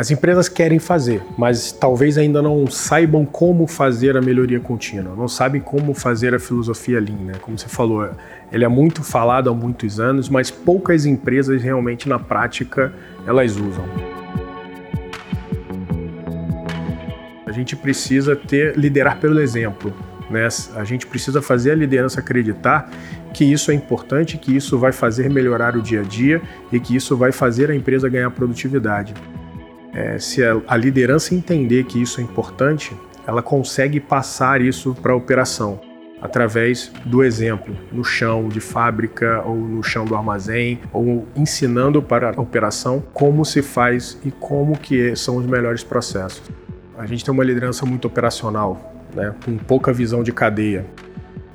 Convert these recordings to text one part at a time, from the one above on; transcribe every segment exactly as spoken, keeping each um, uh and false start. As empresas querem fazer, mas talvez ainda não saibam como fazer a melhoria contínua, não sabem como fazer a filosofia Lean, né? Como você falou, ele é muito falado há muitos anos, mas poucas empresas realmente na prática elas usam. A gente precisa ter, liderar pelo exemplo, né? A gente precisa fazer a liderança acreditar que isso é importante, que isso vai fazer melhorar o dia a dia e que isso vai fazer a empresa ganhar produtividade. É, se a, a liderança entender que isso é importante, ela consegue passar isso para a operação, através do exemplo, no chão de fábrica ou no chão do armazém, ou ensinando para a operação como se faz e como que são os melhores processos. A gente tem uma liderança muito operacional, né, com pouca visão de cadeia.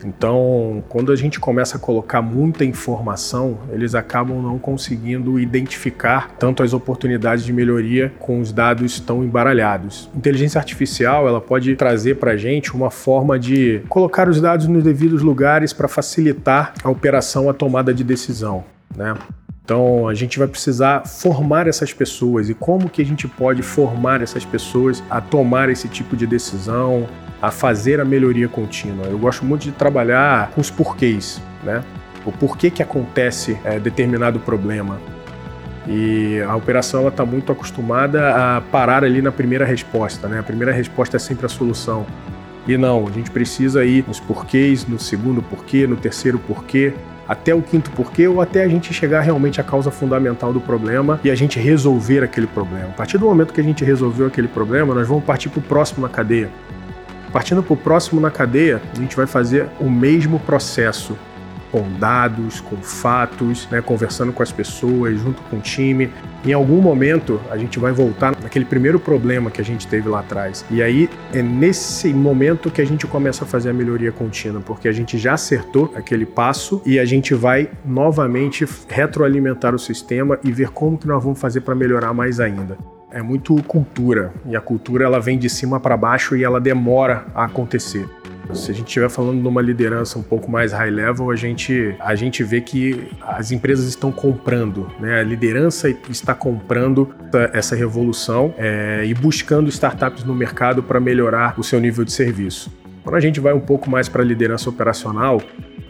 Então, quando a gente começa a colocar muita informação, eles acabam não conseguindo identificar tanto as oportunidades de melhoria com os dados tão embaralhados. Inteligência artificial, ela pode trazer para a gente uma forma de colocar os dados nos devidos lugares para facilitar a operação, a tomada de decisão, né? Então, a gente vai precisar formar essas pessoas. E como que a gente pode formar essas pessoas a tomar esse tipo de decisão, a fazer a melhoria contínua? Eu gosto muito de trabalhar com os porquês, né? O porquê que acontece é, determinado problema. E a operação ela está muito acostumada a parar ali na primeira resposta, né? A primeira resposta é sempre a solução. E não, a gente precisa ir nos porquês, no segundo porquê, no terceiro porquê, até o quinto porquê, ou até a gente chegar realmente à causa fundamental do problema e a gente resolver aquele problema. A partir do momento que a gente resolveu aquele problema, nós vamos partir para o próximo na cadeia. Partindo para o próximo na cadeia, a gente vai fazer o mesmo processo, com dados, com fatos, né, conversando com as pessoas, junto com o time. Em algum momento, a gente vai voltar naquele primeiro problema que a gente teve lá atrás. E aí, é nesse momento que a gente começa a fazer a melhoria contínua, porque a gente já acertou aquele passo e a gente vai novamente retroalimentar o sistema e ver como que nós vamos fazer para melhorar mais ainda. É muito cultura, e a cultura ela vem de cima para baixo e ela demora a acontecer. Se a gente estiver falando de uma liderança um pouco mais high level, a gente, a gente vê que as empresas estão comprando, né? A liderança está comprando essa revolução é, e buscando startups no mercado para melhorar o seu nível de serviço. Quando a gente vai um pouco mais para a liderança operacional,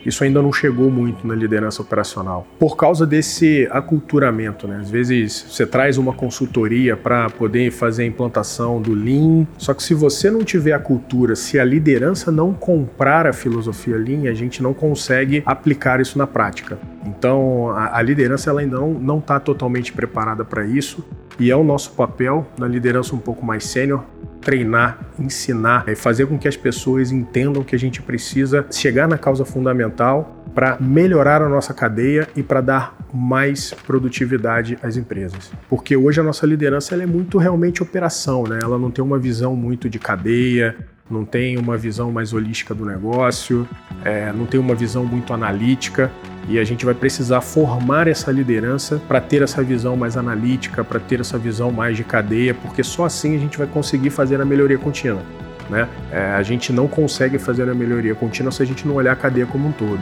isso ainda não chegou muito na liderança operacional, por causa desse aculturamento, né? Às vezes você traz uma consultoria para poder fazer a implantação do Lean, só que se você não tiver a cultura, se a liderança não comprar a filosofia Lean, a gente não consegue aplicar isso na prática. Então, a, a liderança ela ainda não está totalmente preparada para isso, e é o nosso papel, na liderança um pouco mais sênior, treinar, ensinar e fazer com que as pessoas entendam que a gente precisa chegar na causa fundamental para melhorar a nossa cadeia e para dar mais produtividade às empresas. Porque hoje a nossa liderança ela é muito realmente operação, né? Ela não tem uma visão muito de cadeia, não tem uma visão mais holística do negócio, é, não tem uma visão muito analítica, e a gente vai precisar formar essa liderança para ter essa visão mais analítica, para ter essa visão mais de cadeia, porque só assim a gente vai conseguir fazer a melhoria contínua, né? É, a gente não consegue fazer a melhoria contínua se a gente não olhar a cadeia como um todo.